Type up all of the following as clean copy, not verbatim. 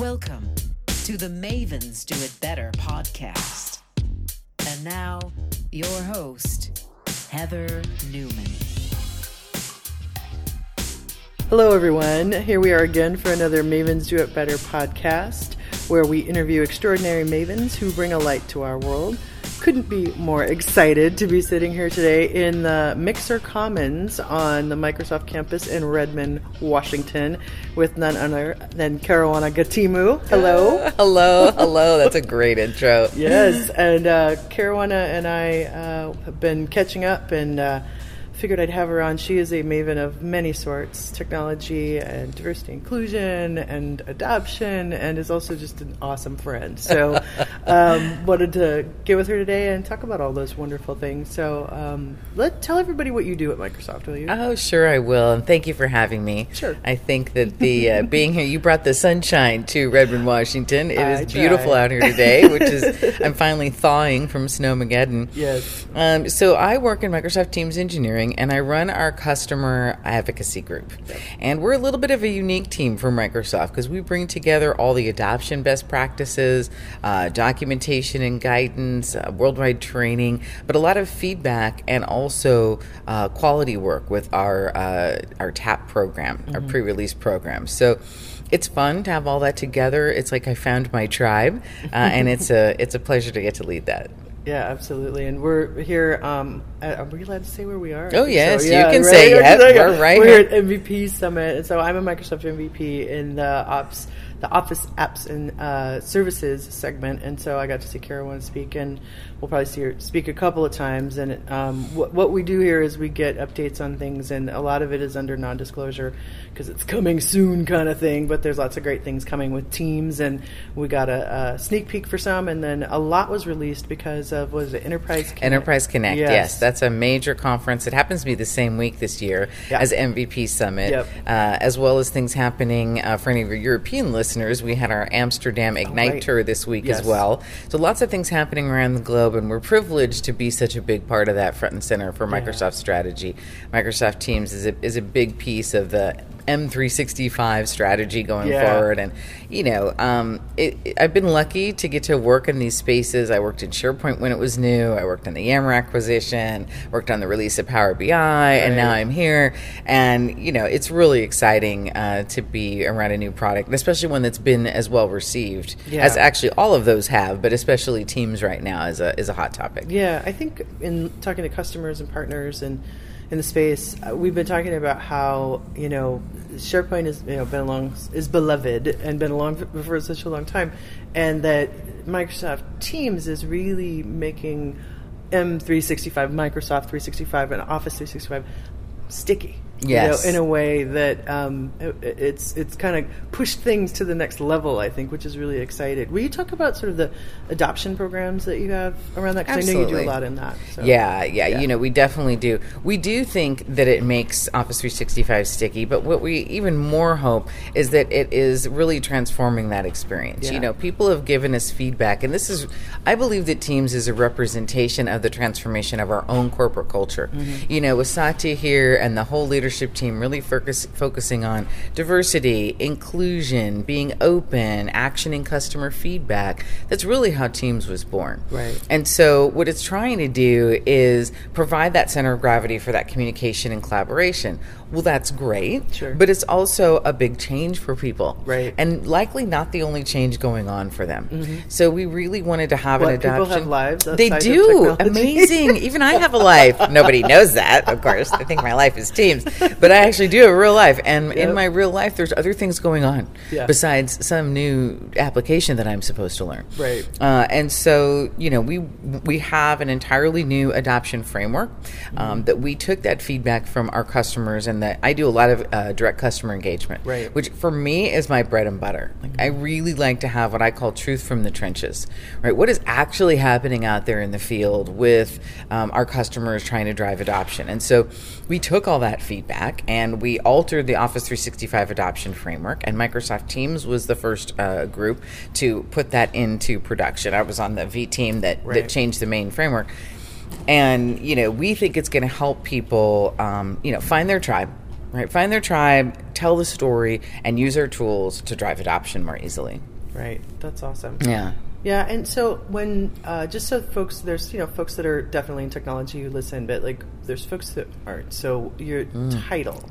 Welcome to the Mavens Do It Better podcast. And now, your host, Heather Newman. Hello, everyone. Here we are again for another Mavens Do It Better podcast, where we interview extraordinary mavens who bring a light to our world. Couldn't be more excited to be sitting here today in the Mixer Commons on the Microsoft campus in Redmond, Washington, with none other than Caruana Gatimu. Hello. Hello. That's a great intro. Yes, and Caruana and I have been catching up and figured I'd have her on. She is a maven of many sorts, technology and diversity inclusion and adoption, and is also just an awesome friend. So wanted to get with her today and talk about all those wonderful things. So tell everybody what you do at Microsoft, will you? Oh, sure I will, and thank you for having me. Sure. I think that the being here, you brought the sunshine to Redmond, Washington. It is beautiful out here today, which is, I'm finally thawing from Snowmageddon. Yes. So I work in Microsoft Teams Engineering, and I run our customer advocacy group. And we're a little bit of a unique team from Microsoft because we bring together all the adoption best practices, documentation and guidance, worldwide training, but a lot of feedback and also quality work with our TAP program, our pre-release program. So it's fun to have all that together. It's like I found my tribe, and it's a pleasure to get to lead that. Yeah, absolutely. And we're here, are we allowed to say where we are? Oh, yes, so. Yeah, you can right say yes. We're right here. We're at MVP Summit. And so I'm a Microsoft MVP in the Office Apps and Services segment. And so I got to see Caruana speak, and we'll probably see her speak a couple of times. And what we do here is we get updates on things, and a lot of it is under non-disclosure because it's coming soon kind of thing. But there's lots of great things coming with Teams, and we got a sneak peek for some. And then a lot was released because of, what is it, Enterprise Connect? Enterprise Connect, yes. That's a major conference. It happens to be the same week this year as MVP Summit, as well as things happening for any of your European listeners. We had our Amsterdam Ignite tour this week as well. So lots of things happening around the globe, and we're privileged to be such a big part of that front and center for Microsoft strategy. Microsoft Teams is a big piece of the M365 strategy going forward. And, you know, I've been lucky to get to work in these spaces. I worked in SharePoint when it was new. I worked on the Yammer acquisition, worked on the release of Power BI, and now I'm here. And, you know, it's really exciting to be around a new product, especially one that's been as well received as actually all of those have, but especially Teams right now is a hot topic. Yeah, I think in talking to customers and partners and in the space, we've been talking about how, you know, SharePoint is beloved and been along for such a long time, and that Microsoft Teams is really making M365, Microsoft 365, and Office 365 sticky. Yes, you know, in a way that it's kind of pushed things to the next level, I think, which is really exciting. Will you talk about sort of the adoption programs that you have around that? Because I know you do a lot in that. So. Yeah, you know, we definitely do. We do think that it makes Office 365 sticky, but what we even more hope is that it is really transforming that experience. Yeah. You know, people have given us feedback, and this is, I believe that Teams is a representation of the transformation of our own corporate culture. Mm-hmm. You know, with Satya here and the whole leadership team really focusing on diversity, inclusion, being open, actioning customer feedback. That's really how Teams was born. Right. And so what it's trying to do is provide that center of gravity for that communication and collaboration. Well, that's great, sure, but it's also a big change for people. Right. And likely not the only change going on for them. Mm-hmm. So we really wanted to have an adoption. People have lives outside of technology. They do. Amazing. Even I have a life. Nobody knows that, of course. I think my life is Teams. But I actually do have a real life. And in my real life, there's other things going on besides some new application that I'm supposed to learn. Right. And so, you know, we have an entirely new adoption framework that we took that feedback from our customers, and that I do a lot of direct customer engagement, right, which for me is my bread and butter. Like, I really like to have what I call truth from the trenches, right? What is actually happening out there in the field with our customers trying to drive adoption? And so we took all that feedback and we altered the Office 365 adoption framework, and Microsoft Teams was the first group to put that into production. I was on the V team that changed the main framework. And, you know, we think it's going to help people, you know, find their tribe. right? Find their tribe, tell the story, and use their tools to drive adoption more easily. Right. That's awesome. Yeah. Yeah, and so when, just so folks, there's, you know, folks that are definitely in technology who listen, but, like, there's folks that aren't. So your title.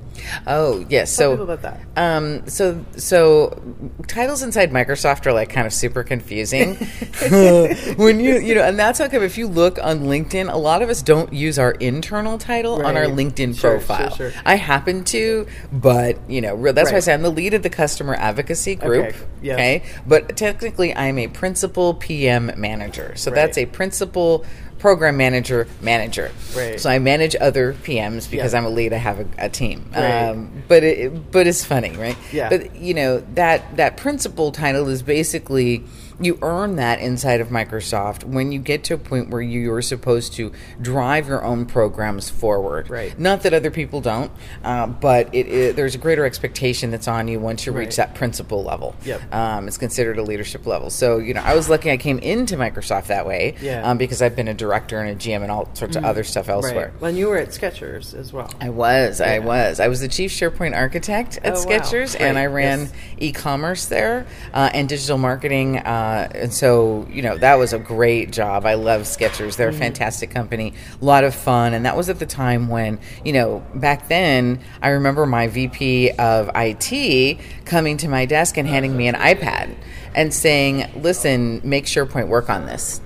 Oh, yes. Yeah. So, tell people about that. So titles inside Microsoft are, like, kind of super confusing. When you know, and that's how come if you look on LinkedIn, a lot of us don't use our internal title on our LinkedIn profile. Sure. I happen to, but, you know, that's why I say I'm the lead of the customer advocacy group. Okay. Yeah. Okay? But technically, I'm a principal PM manager. So that's a principal program manager. Right. So I manage other PMs because I'm a lead. I have a team. Right. But it's funny, right? Yeah. But, you know, that principal title is basically you earn that inside of Microsoft when you get to a point where you are supposed to drive your own programs forward. Right. Not that other people don't, but there's a greater expectation that's on you once you reach that principal level. Yep. It's considered a leadership level. So, you know, I was lucky I came into Microsoft that way because I've been a director and a GM and all sorts of other stuff elsewhere. Right. When you were at Skechers as well. I was. I was the chief SharePoint architect at Skechers, and I ran e-commerce there and digital marketing. And so, you know, that was a great job. I love Skechers. They're a fantastic company, a lot of fun. And that was at the time when, you know, back then, I remember my VP of IT coming to my desk and handing me an iPad and saying, "Listen, make SharePoint work on this."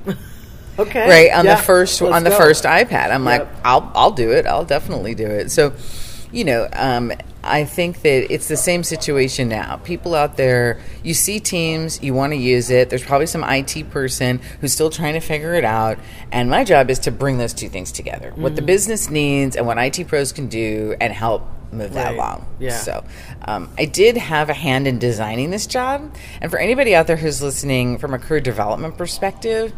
Okay. Right. On the first iPad. I'm like, I'll do it. I'll definitely do it. So, you know, I think that it's the same situation now. People out there, you see Teams, you want to use it. There's probably some IT person who's still trying to figure it out. And my job is to bring those two things together, what the business needs and what IT pros can do and help move that along. Yeah. So I did have a hand in designing this job. And for anybody out there who's listening from a career development perspective,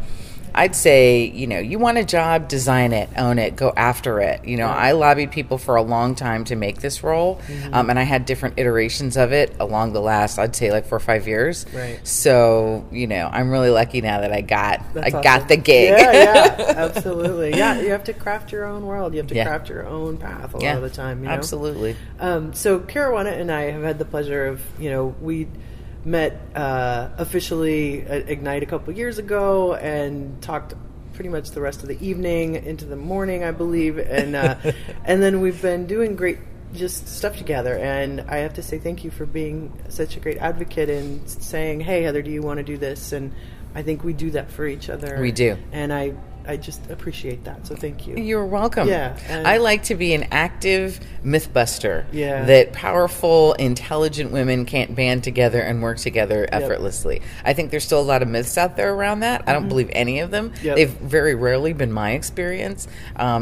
I'd say, you know, you want a job, design it, own it, go after it. You know, I lobbied people for a long time to make this role, and I had different iterations of it along the last, I'd say, like 4 or 5 years. Right. So, you know, I'm really lucky now that I got the gig. Yeah, absolutely. Yeah, you have to craft your own world. You have to craft your own path a lot of the time. You know? Absolutely. So Caruana and I have had the pleasure of, you know, we met officially at Ignite a couple years ago and talked pretty much the rest of the evening into the morning, I believe. And and then we've been doing great just stuff together. And I have to say thank you for being such a great advocate and saying, "Hey, Heather, do you want to do this?" And I think we do that for each other. We do. And I just appreciate that, so thank you. You're welcome. Yeah, I like to be an active mythbuster that powerful, intelligent women can't band together and work together effortlessly. I think there's still a lot of myths out there around that. I don't believe any of them. They've very rarely been my experience.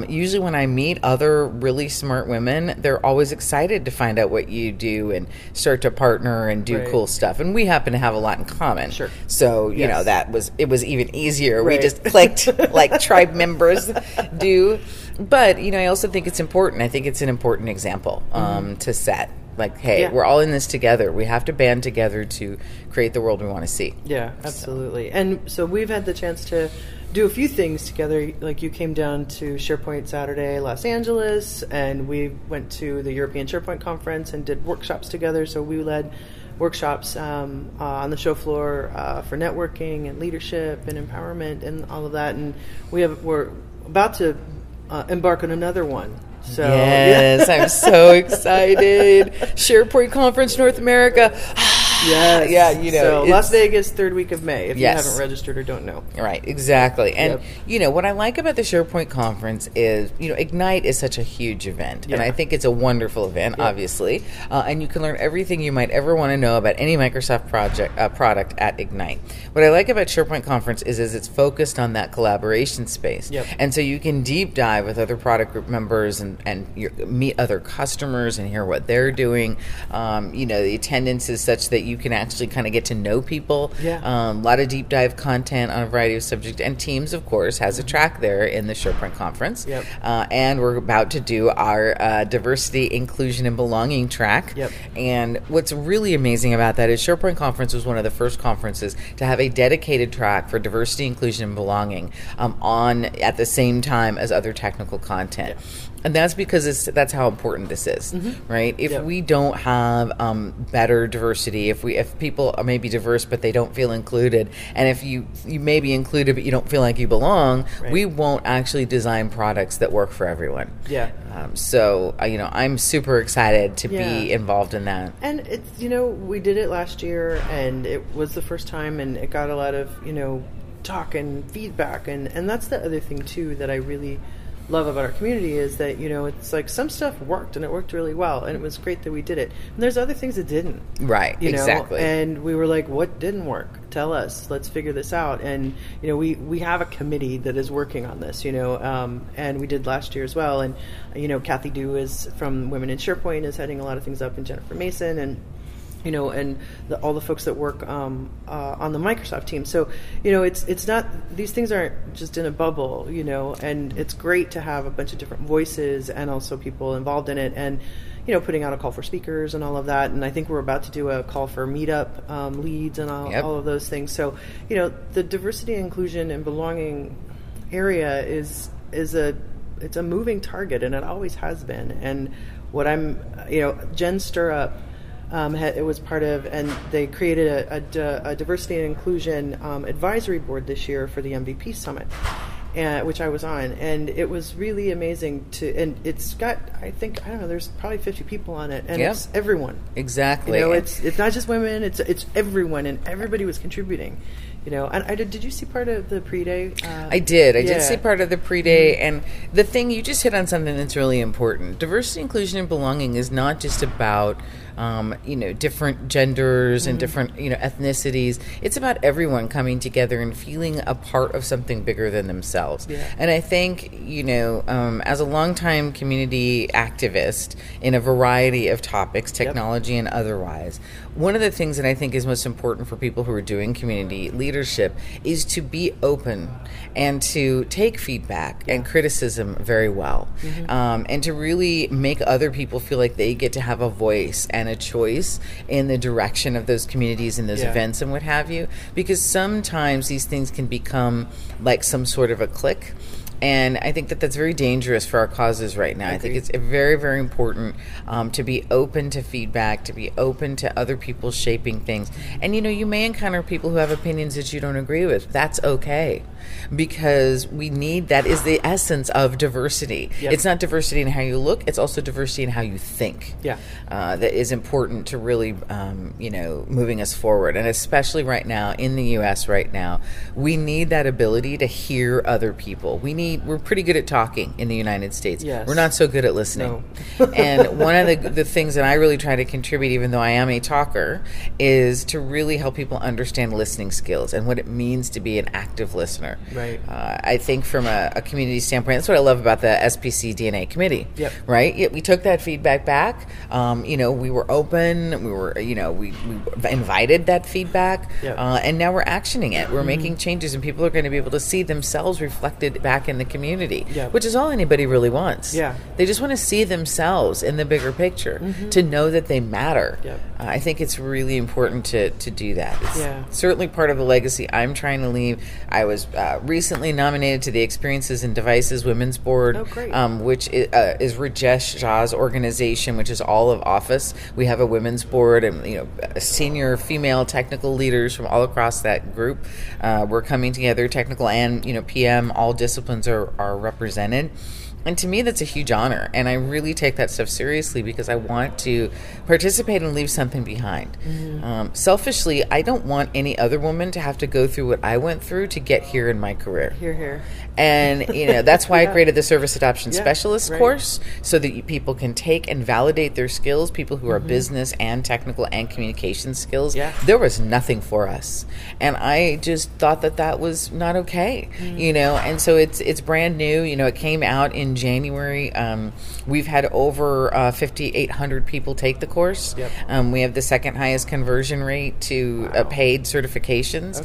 Usually when I meet other really smart women, they're always excited to find out what you do and start to partner and do cool stuff. And we happen to have a lot in common. Sure. So, you know, it was even easier. Right. We just clicked like tribe members do. But, you know, I also think it's important. I think it's an important example to set. Like, hey, we're all in this together. We have to band together to create the world we want to see. Yeah, absolutely. So. And so we've had the chance to do a few things together. Like, you came down to SharePoint Saturday, Los Angeles, and we went to the European SharePoint Conference and did workshops together. So we led workshops on the show floor for networking and leadership and empowerment and all of that. And we're about to embark on another one. So, yes, I'm so excited. SharePoint Conference North America. Yes. Yeah, you know. So Las Vegas, 3rd week of May, if you haven't registered or don't know. Right, exactly. And, you know, what I like about the SharePoint Conference is, you know, Ignite is such a huge event. Yeah. And I think it's a wonderful event, obviously. And you can learn everything you might ever want to know about any Microsoft product at Ignite. What I like about SharePoint Conference is it's focused on that collaboration space. Yep. And so you can deep dive with other product group members and meet other customers and hear what they're doing. You know, the attendance is such that you can actually kind of get to know people. Yeah. A lot of deep dive content on a variety of subjects. And Teams, of course, has a track there in the SharePoint Conference. Yep. And we're about to do our diversity, inclusion, and belonging track. Yep. And what's really amazing about that is SharePoint Conference was one of the first conferences to have a dedicated track for diversity, inclusion, and belonging on at the same time as other technical content. And that's because that's how important this is, mm-hmm. right? If yep. we don't have better diversity, if people are maybe diverse but they don't feel included, and if you may be included but you don't feel like you belong, right. we won't actually design products that work for everyone. Yeah. So I'm super excited to yeah. be involved in that. And it's we did it last year, and it was the first time, and it got a lot of talk and feedback, and that's the other thing too that I really love about our community is that it's like some stuff worked, and it worked really well, and it was great that we did it, and there's other things that didn't, right? Exactly. And we were like, what didn't work? Tell us, let's figure this out. And we have a committee that is working on this, and we did last year as well. And Kathy Du is from Women in SharePoint, is heading a lot of things up, and Jennifer Mason, and all the folks that work on the Microsoft team. So, it's not, these things aren't just in a bubble, and it's great to have a bunch of different voices and also people involved in it, and, putting out a call for speakers and all of that. And I think we're about to do a call for meetup leads and all of those things. So, the diversity, inclusion, and belonging area it's a moving target, and it always has been. And what I'm, Jen Stirrup, it was part of, and they created a diversity and inclusion advisory board this year for the MVP Summit, which I was on, and it was really amazing and it's got, there's probably 50 people on it, and yep. it's everyone. Exactly. It's not just women, it's everyone, and everybody was contributing. And did you see part of the pre-day? I did. I did see part of the pre-day. Mm-hmm. And the thing, you just hit on something that's really important. Diversity, inclusion, and belonging is not just about, different genders mm-hmm. and different, ethnicities. It's about everyone coming together and feeling a part of something bigger than themselves. Yeah. And I think, as a longtime community activist in a variety of topics, technology yep. and otherwise, one of the things that I think is most important for people who are doing community leadership is to be open and to take feedback yeah. and criticism very well, mm-hmm. And to really make other people feel like they get to have a voice and a choice in the direction of those communities and those yeah. events and what have you, because sometimes these things can become like some sort of a clique. And I think that's very dangerous for our causes right now. I think it's very, very important to be open to feedback, to be open to other people shaping things. And, you may encounter people who have opinions that you don't agree with. That's okay, because we need that is the essence of diversity. Yep. It's not diversity in how you look. It's also diversity in how you think. Yeah, that is important to really, moving us forward. And especially right now in the U.S. right now, we need that ability to hear other people. We're pretty good at talking in the United States. Yes. We're not so good at listening. No. And one of the things that I really try to contribute, even though I am a talker, is to really help people understand listening skills and what it means to be an active listener. Right. I think from a community standpoint, that's what I love about the SPC DNA committee. Yep. Right? We took that feedback back. We were open. We were, we invited that feedback. Yep. And now we're actioning it. We're mm-hmm. making changes, and people are going to be able to see themselves reflected back in the community, yeah. which is all anybody really wants. Yeah. They just want to see themselves in the bigger picture, mm-hmm. to know that they matter. Yeah. I think it's really important to do that. It's yeah. certainly part of the legacy I'm trying to leave. I was recently nominated to the Experiences and Devices Women's Board, which is Rajesh Jha's organization, which is all of Office. We have a women's board, and senior female technical leaders from all across that group. We're coming together, technical and PM, all disciplines are represented. And to me, that's a huge honor. And I really take that stuff seriously, because I want to participate and leave something behind. Mm-hmm. Selfishly, I don't want any other woman to have to go through what I went through to get here in my career. Here, here. And, that's why yeah. I created the Service Adoption yeah, Specialist right. course, so that people can take and validate their skills, people who are mm-hmm. business and technical and communication skills. Yeah. There was nothing for us. And I just thought that was not okay, mm-hmm. And so it's brand new. It came out in January. We've had over 5,800 people take the course. Yep. We have the second highest conversion rate to wow. Paid certifications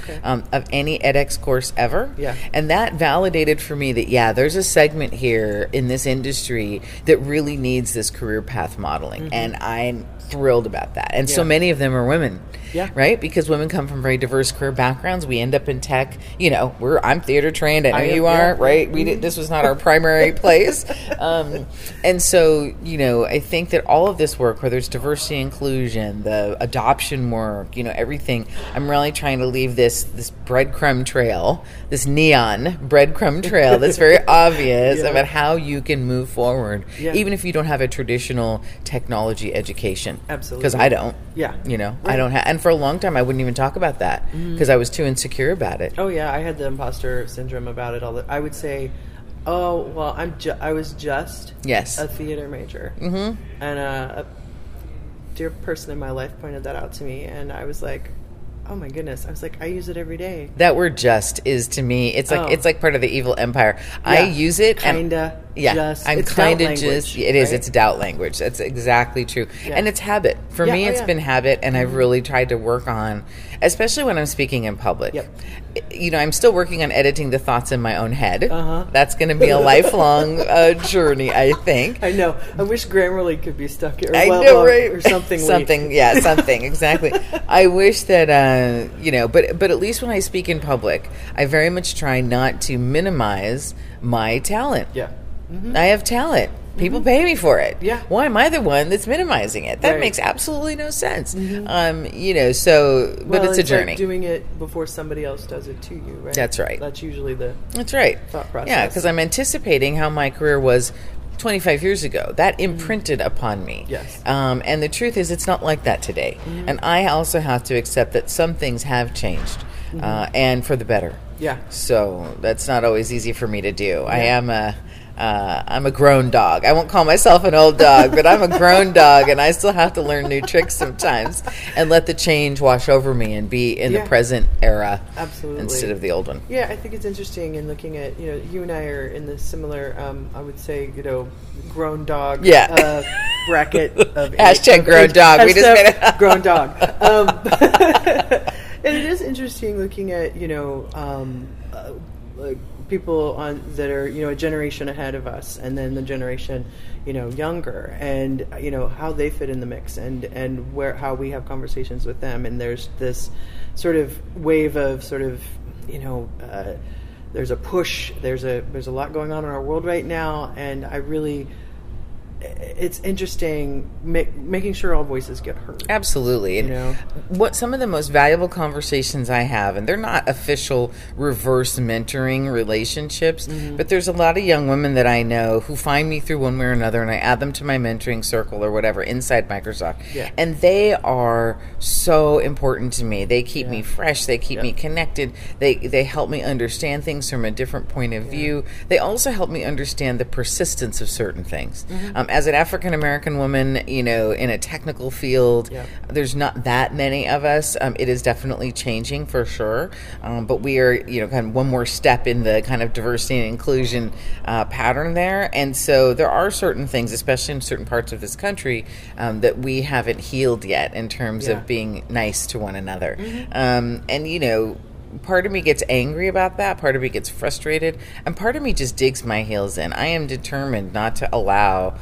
of any edX course ever. Yeah. And that validated for me that, there's a segment here in this industry that really needs this career path modeling. Mm-hmm. And I'm thrilled about that. And so many of them are women. Yeah. Right? Because women come from very diverse career backgrounds. We end up in tech. You know, I'm theater trained. I know you are, right? We did, this was not our primary place. And so, you know, I think that all of this work, whether it's diversity, inclusion, the adoption work, you know, everything, I'm really trying to leave this breadcrumb trail, this neon breadcrumb trail that's very obvious about how you can move forward, even if you don't have a traditional technology education. Absolutely. Because I don't. Yeah. You know, I don't have, and for a long time I wouldn't even talk about that because I was too insecure about it. Oh yeah, I had the imposter syndrome about it all. I would say, oh well, I was just a theater major, and a dear person in my life pointed that out to me, and I was like, oh my goodness. I was like, I use it every day. That word just is to me, it's like it's like part of the evil empire. Yeah. I use it. Kinda. Just. I'm kinda just. It is. Right? It's doubt language. That's exactly true. Yeah. And it's habit. For me, it's been habit, and I've really tried to work on, especially when I'm speaking in public. Yep. You know, I'm still working on editing the thoughts in my own head. That's going to be a lifelong journey, I think. I know. I wish Grammarly could be stuck here. I know, right? Or something. Something. Exactly. I wish that. You know, but at least when I speak in public, I very much try not to minimize my talent. Yeah, I have talent. People pay me for it. Yeah. Why am I the one that's minimizing it? That makes absolutely no sense. You know, so, but it's a journey. Like doing it before somebody else does it to you, right? That's right. That's usually the thought process. Yeah, because I'm anticipating how my career was 25 years ago. That imprinted upon me. Yes. And the truth is, it's not like that today. And I also have to accept that some things have changed, and for the better. Yeah. So that's not always easy for me to do. Yeah. I am I'm a grown dog. I won't call myself an old dog, but I'm a grown dog, and I still have to learn new tricks sometimes and let the change wash over me and be in the present era instead of the old one. Yeah, I think it's interesting in looking at, you know, you and I are in the similar, I would say, you know, grown dog bracket of hashtag grown dog. We just made it grown dog. And it is interesting looking at, you know, like people on that are, you know, a generation ahead of us, and then the generation, you know, younger, and you know how they fit in the mix, and where how we have conversations with them. And there's this sort of wave of sort of, you know, there's a push, there's a lot going on in our world right now, and I really. It's interesting making sure all voices get heard. Absolutely. And you know? What some of the most valuable conversations I have, and they're not official reverse mentoring relationships, but there's a lot of young women that I know who find me through one way or another, and I add them to my mentoring circle or whatever inside Microsoft. Yeah. And they are so important to me. They keep me fresh. They keep me connected. They help me understand things from a different point of view. They also help me understand the persistence of certain things. As an African-American woman, you know, in a technical field, there's not that many of us. It is definitely changing for sure. But we are, you know, kind of one more step in the kind of diversity and inclusion pattern there. And so there are certain things, especially in certain parts of this country, that we haven't healed yet in terms of being nice to one another. And, you know, part of me gets angry about that. Part of me gets frustrated. And part of me just digs my heels in. I am determined not to allow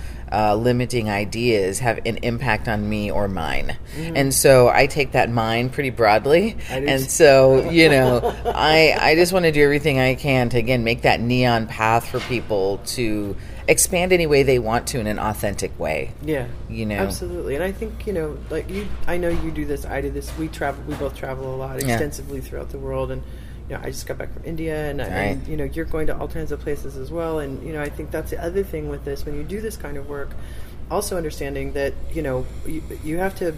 limiting ideas have an impact on me or mine. And so I take that mine pretty broadly. And so, you know, I just want to do everything I can to, again, make that neon path for people to expand any way they want to in an authentic way. Yeah. You know? Absolutely. And I think, you know, like you, I know you do this, I do this. We both travel a lot extensively throughout the world. And, you know, I just got back from India, and, and you know, you're going to all kinds of places as well. And, you know, I think that's the other thing with this. When you do this kind of work, also understanding that, you know, you have to...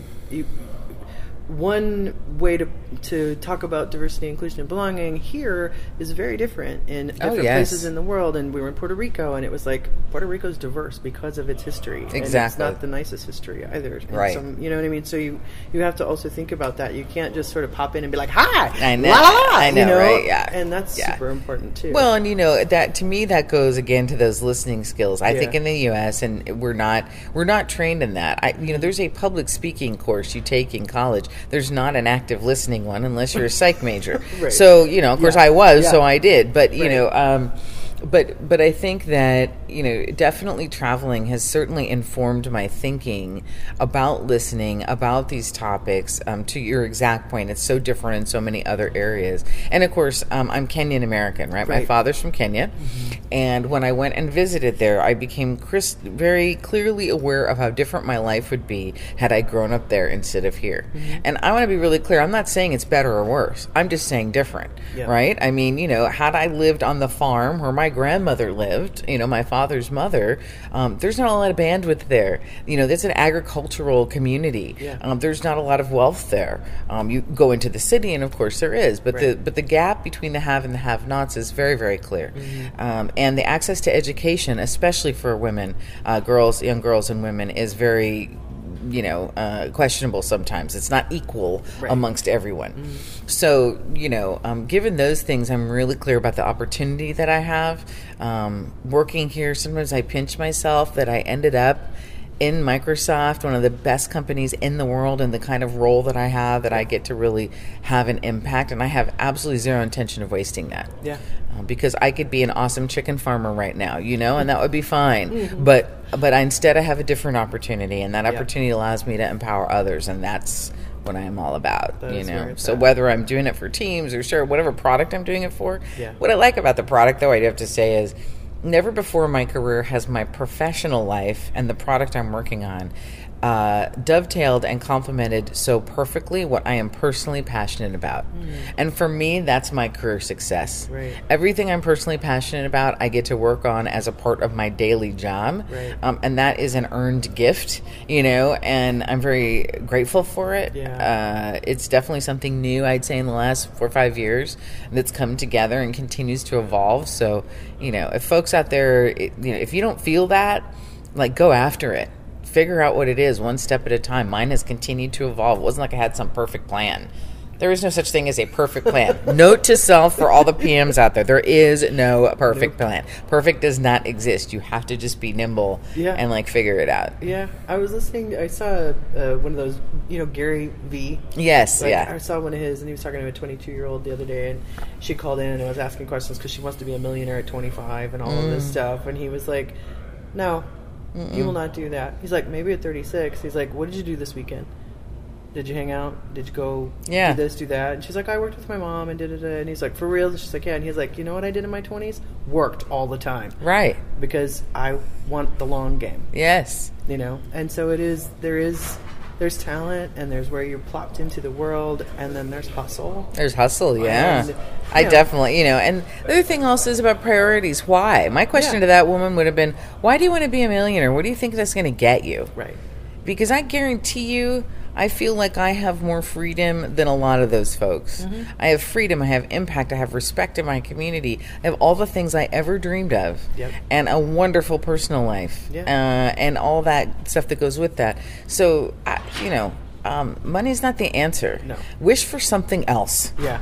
one way to talk about diversity, inclusion, and belonging here is very different in different places in the world. And we were in Puerto Rico, and it was like, Puerto Rico's diverse because of its history. Exactly. And it's not the nicest history either. And right. Some, you know what I mean? So you have to also think about that. You can't just sort of pop in and be like, hi, I know, la, la, I know, you know? Right? Yeah. And that's super important, too. Well, and, you know, that to me, that goes, again, to those listening skills. I think in the U.S., and we're not trained in that. You know, there's a public speaking course you take in college. There's not an active listening one unless you're a psych major. So, you know, of course I was, so I did. But, you know, But I think that, you know, definitely traveling has certainly informed my thinking about listening, about these topics. To your exact point, it's so different in so many other areas. And of course, I'm Kenyan American, right? My father's from Kenya. Mm-hmm. And when I went and visited there, I became very clearly aware of how different my life would be had I grown up there instead of here. Mm-hmm. And I want to be really clear. I'm not saying it's better or worse. I'm just saying different, right? I mean, you know, had I lived on the farm where my grandmother lived, you know, my father's mother, there's not a lot of bandwidth there. You know, that's an agricultural community. Yeah. There's not a lot of wealth there. You go into the city, and of course there is, but the gap between the have and the have-nots is very, very clear. Mm-hmm. And the access to education, especially for women, young girls and women, is very, you know, questionable sometimes. It's not equal amongst everyone. Mm-hmm. So, you know, given those things, I'm really clear about the opportunity that I have. Working here, sometimes I pinch myself that I ended up in Microsoft, one of the best companies in the world, and the kind of role that I have, that I get to really have an impact, and I have absolutely zero intention of wasting that. Yeah, because I could be an awesome chicken farmer right now, you know, and that would be fine. Mm-hmm. But instead, I have a different opportunity, and that opportunity allows me to empower others, and that's what I am all about, that, you know. So whether I'm doing it for Teams or whatever product I'm doing it for, what I like about the product, though, I'd have to say is, never before in my career has my professional life and the product I'm working on dovetailed and complemented so perfectly what I am personally passionate about. Mm. And for me, that's my career success. Right. Everything I'm personally passionate about, I get to work on as a part of my daily job. Right. And that is an earned gift, you know, and I'm very grateful for it. Yeah. It's definitely something new, I'd say, in the last 4 or 5 years that's come together and continues to evolve. So, you know, if folks out there, you know, if you don't feel that, like, go after it. Figure out what it is one step at a time. Mine has continued to evolve. It wasn't like I had some perfect plan. There is no such thing as a perfect plan. Note to self for all the PMs out there. There is no perfect plan. Perfect does not exist. You have to just be nimble and, like, figure it out. Yeah. I was listening. I saw one of those, you know, Gary V. Yes, I saw one of his, and he was talking to a 22-year-old the other day, and she called in and was asking questions because she wants to be a millionaire at 25 and all of this stuff. And he was like, no. Mm-mm. You will not do that. He's like, maybe at 36. He's like, what did you do this weekend? Did you hang out? Did you go do this, do that? And she's like, I worked with my mom and da-da-da. And he's like, for real? And she's like, yeah. And he's like, you know what I did in my 20s? Worked all the time. Right. Because I want the long game. Yes. You know? And so it is, there's talent, and there's where you're plopped into the world, and then there's hustle. There's hustle, yeah. And, I definitely, you know, and the other thing also is about priorities. Why? My question to that woman would have been, why do you want to be a millionaire? What do you think that's going to get you? Right. Because I guarantee you, I feel like I have more freedom than a lot of those folks. Mm-hmm. I have freedom. I have impact. I have respect in my community. I have all the things I ever dreamed of, and a wonderful personal life, and all that stuff that goes with that. So, you know, money's not the answer. No. Wish for something else. Yeah.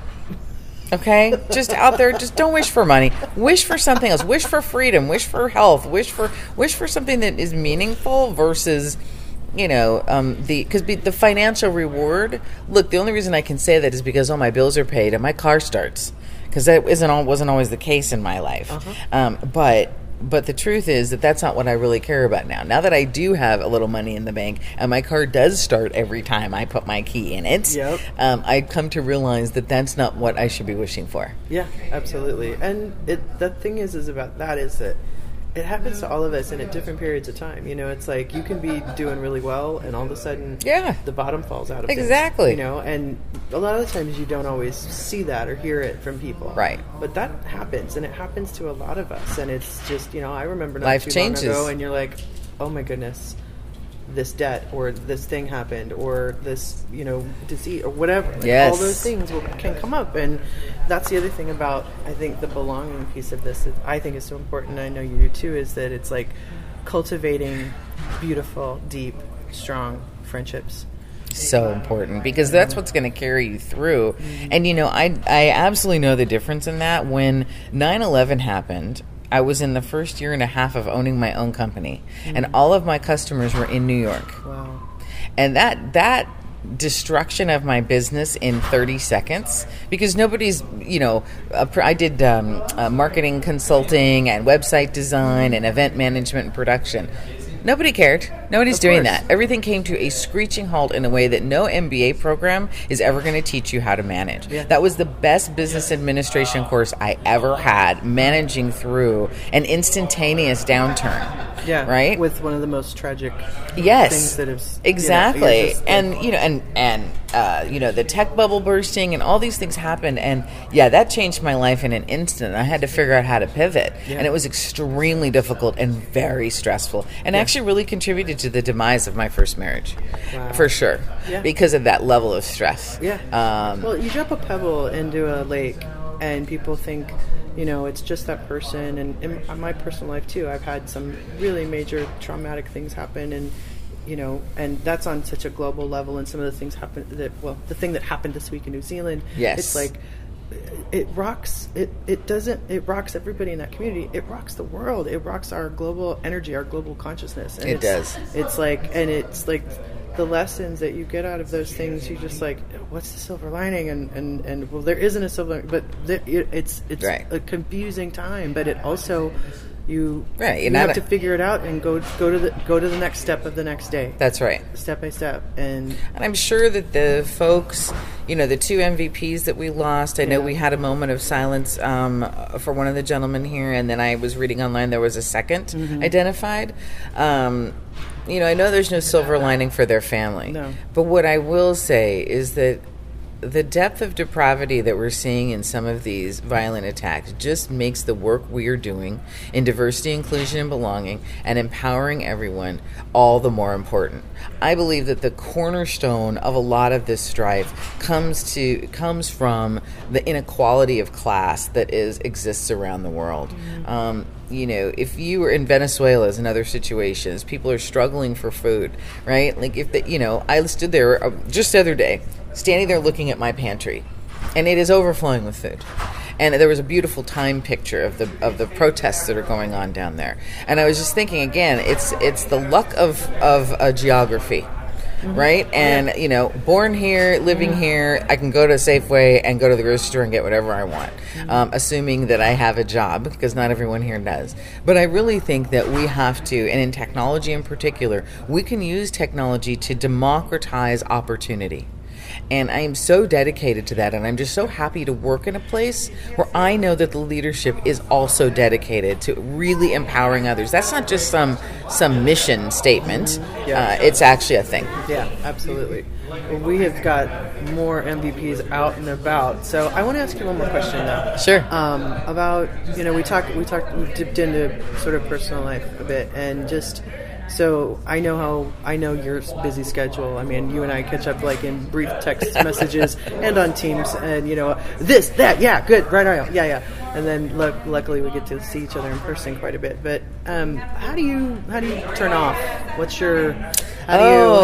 Okay? Just out there, just don't wish for money. Wish for something else. Wish for freedom. Wish for health. Wish for something that is meaningful versus, you know, because the financial reward. Look, the only reason I can say that is because all my bills are paid and my car starts, because that wasn't always the case in my life. Uh-huh. But the truth is that that's not what I really care about now. Now that I do have a little money in the bank and my car does start every time I put my key in it, I've come to realize that that's not what I should be wishing for. Yeah, absolutely. And the thing is about that is that it happens to all of us, and at different periods of time. You know, it's like you can be doing really well, and all of a sudden, the bottom falls out of it. Exactly. You know, and a lot of the times you don't always see that or hear it from people. Right. But that happens, and it happens to a lot of us. And it's just, you know, I remember not life too changes. Long ago, and you're like, oh my goodness, this debt or this thing happened or this, you know, disease or whatever. Like, all those things can come up. And that's the other thing about, I think, the belonging piece of this that I think is so important, and I know you do too, is that it's like cultivating beautiful, deep, strong friendships. So important, because that's what's going to carry you through. And, you know, I absolutely know the difference in that. When 9/11 happened, I was in the first year and a half of owning my own company, and all of my customers were in New York. Wow. And that destruction of my business in 30 seconds because nobody's, I did marketing consulting and website design and event management and production. Nobody cared. Nobody's doing that. Everything came to a screeching halt in a way that no MBA program is ever going to teach you how to manage. Yeah. That was the best business administration course I ever had, managing through an instantaneous downturn. Yeah. Right? With one of the most tragic things that have... Exactly. The tech bubble bursting and all these things happened. And yeah, that changed my life in an instant. I had to figure out how to pivot. Yeah. And it was extremely difficult and very stressful. And actually really contributed to the demise of my first marriage. Wow. For sure. Yeah. Because of that level of stress. Yeah. Well, you drop a pebble into a lake and people think, it's just that person. And in my personal life too, I've had some really major traumatic things happen, and and that's on such a global level. And some of the things happen the thing that happened this week in New Zealand, it's like it rocks. It rocks everybody in that community. It rocks the world. It rocks our global energy, our global consciousness. And it does. It's like the lessons that you get out of those things, you just like, what's the silver lining? And well, there isn't a silver lining, but it's right. A confusing time. But it also, you have to figure it out and go to the next step of the next day. That's right. Step by step. And I'm sure that the folks, the two MVPs that we lost, I know we had a moment of silence for one of the gentlemen here, and then I was reading online there was a second identified. I know there's no silver lining for their family. No. But what I will say is that the depth of depravity that we're seeing in some of these violent attacks just makes the work we're doing in diversity, inclusion, and belonging and empowering everyone all the more important. I believe that the cornerstone of a lot of this strife comes from the inequality of class that exists around the world. Mm-hmm. If you were in Venezuela's and other situations, people are struggling for food, right? Like I stood there just the other day, standing there looking at my pantry, and it is overflowing with food. And there was a beautiful time picture of the protests that are going on down there. And I was just thinking again, it's the luck of geography. Mm-hmm. Right? And, born here, living here, I can go to Safeway and go to the grocery store and get whatever I want, assuming that I have a job, because not everyone here does. But I really think that we have to, and in technology in particular, we can use technology to democratize opportunity. And I am so dedicated to that, and I'm just so happy to work in a place where I know that the leadership is also dedicated to really empowering others. That's not just some mission statement. Yeah. It's actually a thing. Yeah, absolutely. Well, we have got more MVPs out and about. So I want to ask you one more question, though. Sure. About, we dipped into sort of personal life a bit, and just... So I know your busy schedule. I mean, you and I catch up like in brief text messages and on Teams, and this, that, yeah, good, right, yeah. And then luckily we get to see each other in person quite a bit. But how do you turn off? How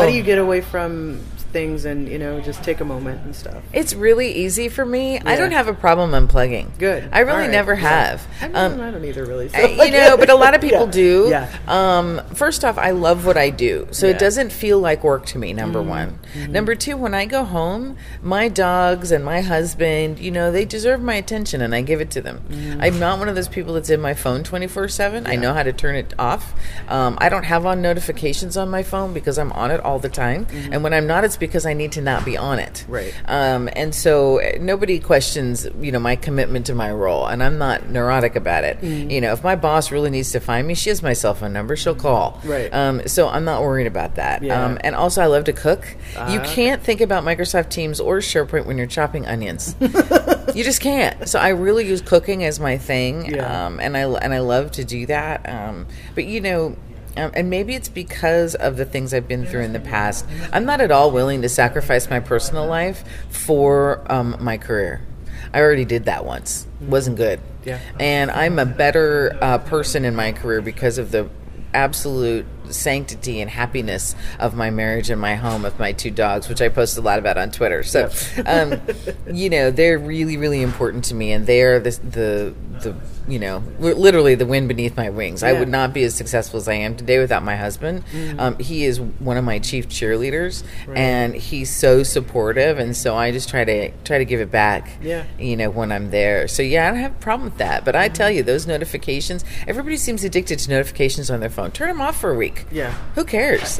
do you get away from things and just take a moment and stuff? It's really easy for me. Yeah. I don't have a problem unplugging. Good. I really never have. I don't either, really. So. But a lot of people do. Yeah. First off, I love what I do, so it doesn't feel like work to me. Number one. Mm-hmm. Number two, when I go home, my dogs and my husband, they deserve my attention, and I give it to them. Mm-hmm. I'm not one of those people that's in my phone 24/7. I know how to turn it off. I don't have on notifications on my phone because I'm on it all the time, and when I'm not, it's because I need to not be on it. Right. And so nobody questions, my commitment to my role, and I'm not neurotic about it. Mm-hmm. If my boss really needs to find me, she has my cell phone number. She'll call. Right. So I'm not worried about that. Yeah. And also I love to cook. You can't think about Microsoft Teams or SharePoint when you're chopping onions. You just can't. So I really use cooking as my thing. Yeah. And I love to do that. And maybe it's because of the things I've been through in the past. I'm not at all willing to sacrifice my personal life for my career. I already did that once. Wasn't good. Yeah. And I'm a better person in my career because of the absolute sanctity and happiness of my marriage and my home with my two dogs, which I post a lot about on Twitter. So, they're really, really important to me, and they are the literally the wind beneath my wings. Yeah. I would not be as successful as I am today without my husband. Mm-hmm. He is one of my chief cheerleaders, right. And he's so supportive. And so I just try to give it back. Yeah. When I'm there. So yeah, I don't have a problem with that. But mm-hmm. I tell you, those notifications. Everybody seems addicted to notifications on their phone. Turn them off for a week. Yeah. Who cares? It's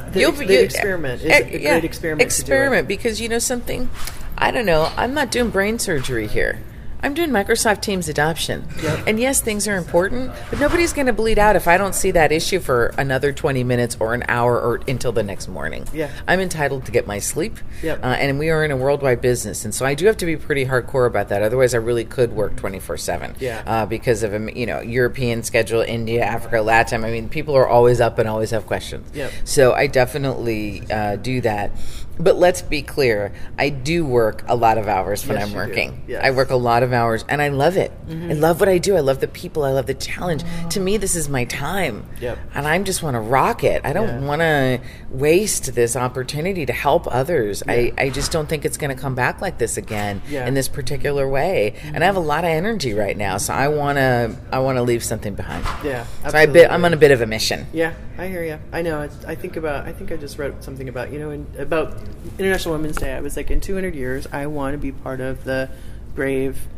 the experiment. It's a great experiment. Experiment, because something. I don't know. I'm not doing brain surgery here. I'm doing Microsoft Teams adoption. Yep. And yes, things are important, but nobody's going to bleed out if I don't see that issue for another 20 minutes or an hour or until the next morning. Yeah. I'm entitled to get my sleep, yep. And we are in a worldwide business. And so I do have to be pretty hardcore about that. Otherwise, I really could work 24/7 because of European schedule, India, Africa, LATAM. I mean, people are always up and always have questions. Yep. So I definitely do that. But let's be clear, I do work a lot of hours when I'm working. Yes. I work a lot of hours, and I love it. Mm-hmm. I love what I do. I love the people. I love the challenge. Mm-hmm. To me, this is my time, yep. And I just want to rock it. I don't want to waste this opportunity to help others. Yeah. I just don't think it's going to come back like this again in this particular way. Mm-hmm. And I have a lot of energy right now, so I want to leave something behind. Yeah, absolutely. So I'm on a bit of a mission. Yeah, I hear you. I know. I think I just read something about about International Women's Day. I was like, in 200 years, I want to be part of the brave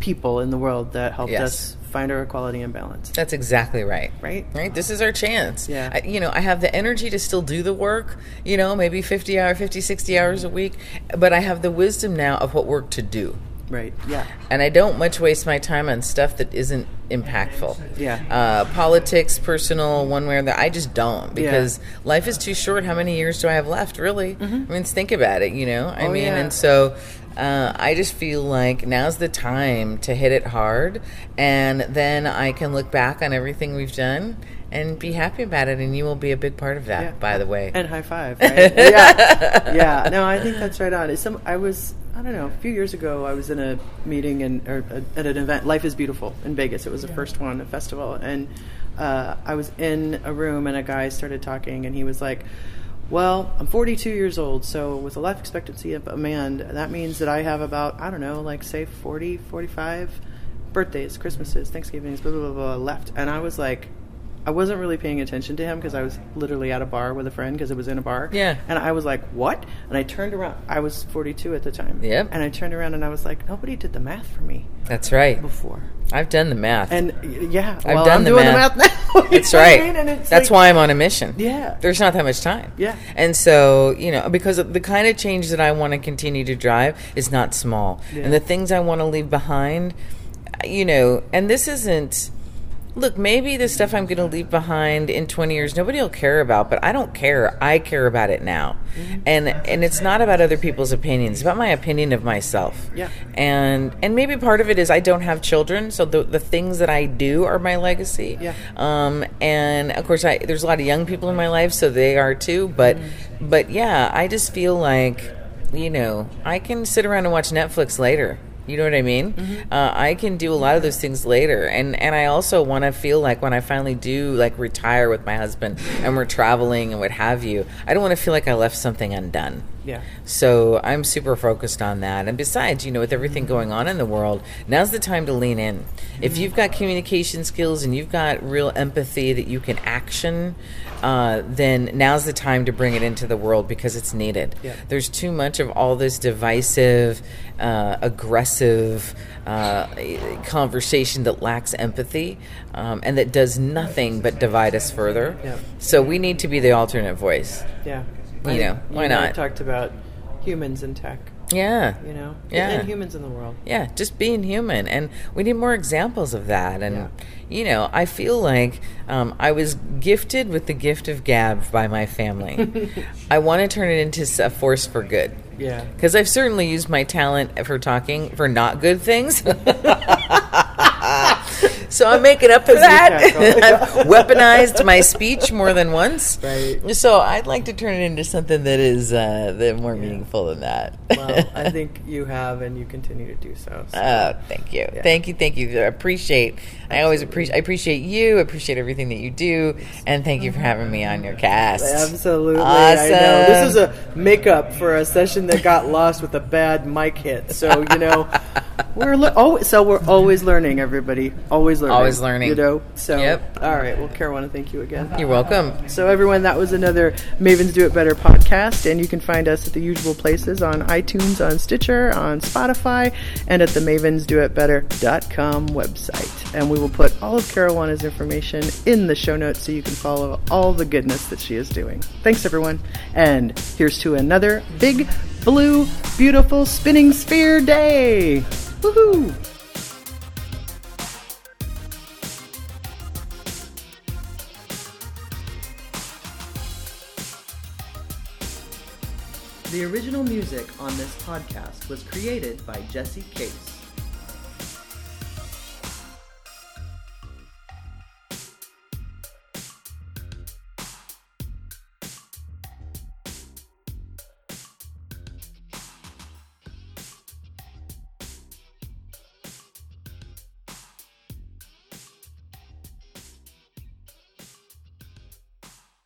people in the world that helped us find our equality and balance. That's exactly right. Right? This is our chance. Yeah. I have the energy to still do the work, maybe 50, 60 hours a week, but I have the wisdom now of what work to do. Right. Yeah. And I don't much waste my time on stuff that isn't impactful. Yeah. Politics, personal, one way or the other. I just don't, because life is too short. How many years do I have left, really? Mm-hmm. I mean, think about it, and so I just feel like now's the time to hit it hard, and then I can look back on everything we've done and be happy about it, and you will be a big part of that, by the way. And high five, right? Yeah. Yeah. No, I think that's right on. I don't know, a few years ago I was in a meeting at an event, Life is Beautiful, in Vegas. It was the first one, a festival. And I was in a room, and a guy started talking, and he was like, well, I'm 42 years old, so with a life expectancy of a man, that means that I have about, I don't know, like say 40, 45 birthdays, Christmases, Thanksgivings, blah, blah, blah, blah, left. And I was like, I wasn't really paying attention to him because I was literally at a bar with a friend because it was in a bar. Yeah. And I was like, what? And I turned around. I was 42 at the time. Yep. And I turned around and I was like, nobody did the math for me. That's right. Before. I've done the math. And I'm doing the math now. That's right. And that's why I'm on a mission. Yeah. There's not that much time. Yeah. And so, because the kind of change that I want to continue to drive is not small. Yeah. And the things I want to leave behind, and this isn't... Look, maybe the stuff I'm going to leave behind in 20 years, nobody will care about, but I don't care. I care about it now. Mm-hmm. And it's not about other people's opinions. It's about my opinion of myself. Yeah. And maybe part of it is I don't have children, so the things that I do are my legacy. Yeah. And, of course, there's a lot of young people in my life, so they are too. But, mm-hmm. I just feel like, I can sit around and watch Netflix later. You know what I mean? Mm-hmm. I can do a lot of those things later. And I also want to feel like when I finally do, like, retire with my husband and we're traveling and what have you, I don't want to feel like I left something undone. Yeah. So I'm super focused on that. And besides, with everything going on in the world, now's the time to lean in. If you've got communication skills and you've got real empathy that you can action, then now's the time to bring it into the world because it's needed. Yeah. There's too much of all this divisive, aggressive conversation that lacks empathy and that does nothing but divide us further. Yeah. So we need to be the alternate voice. Yeah. Why not? We talked about humans in tech. Yeah. And humans in the world. Yeah, just being human. And we need more examples of that. And, I feel like I was gifted with the gift of gab by my family. I want to turn it into a force for good. Yeah. Because I've certainly used my talent for talking for not good things. So I'm making up for that. I've weaponized my speech more than once. Right. So I'd like to turn it into something that is more meaningful than that. Well, I think you have, and you continue to do so. Oh, thank you. Yeah. Thank you. I appreciate you. I appreciate everything that you do. And thank you for having me on your cast. Absolutely. Awesome. I know. This is a makeup for a session that got lost with a bad mic hit. So, We're always learning, everybody. Always learning. Always learning. You know? So, yep. All right. Well, Caruana, thank you again. You're welcome. So, everyone, that was another Mavens Do It Better podcast. And you can find us at the usual places on iTunes, on Stitcher, on Spotify, and at the mavensdoitbetter.com website. And we will put all of Caruana's information in the show notes so you can follow all the goodness that she is doing. Thanks, everyone. And here's to another big, blue, beautiful, spinning sphere day. Woohoo! The original music on this podcast was created by Jesse Case.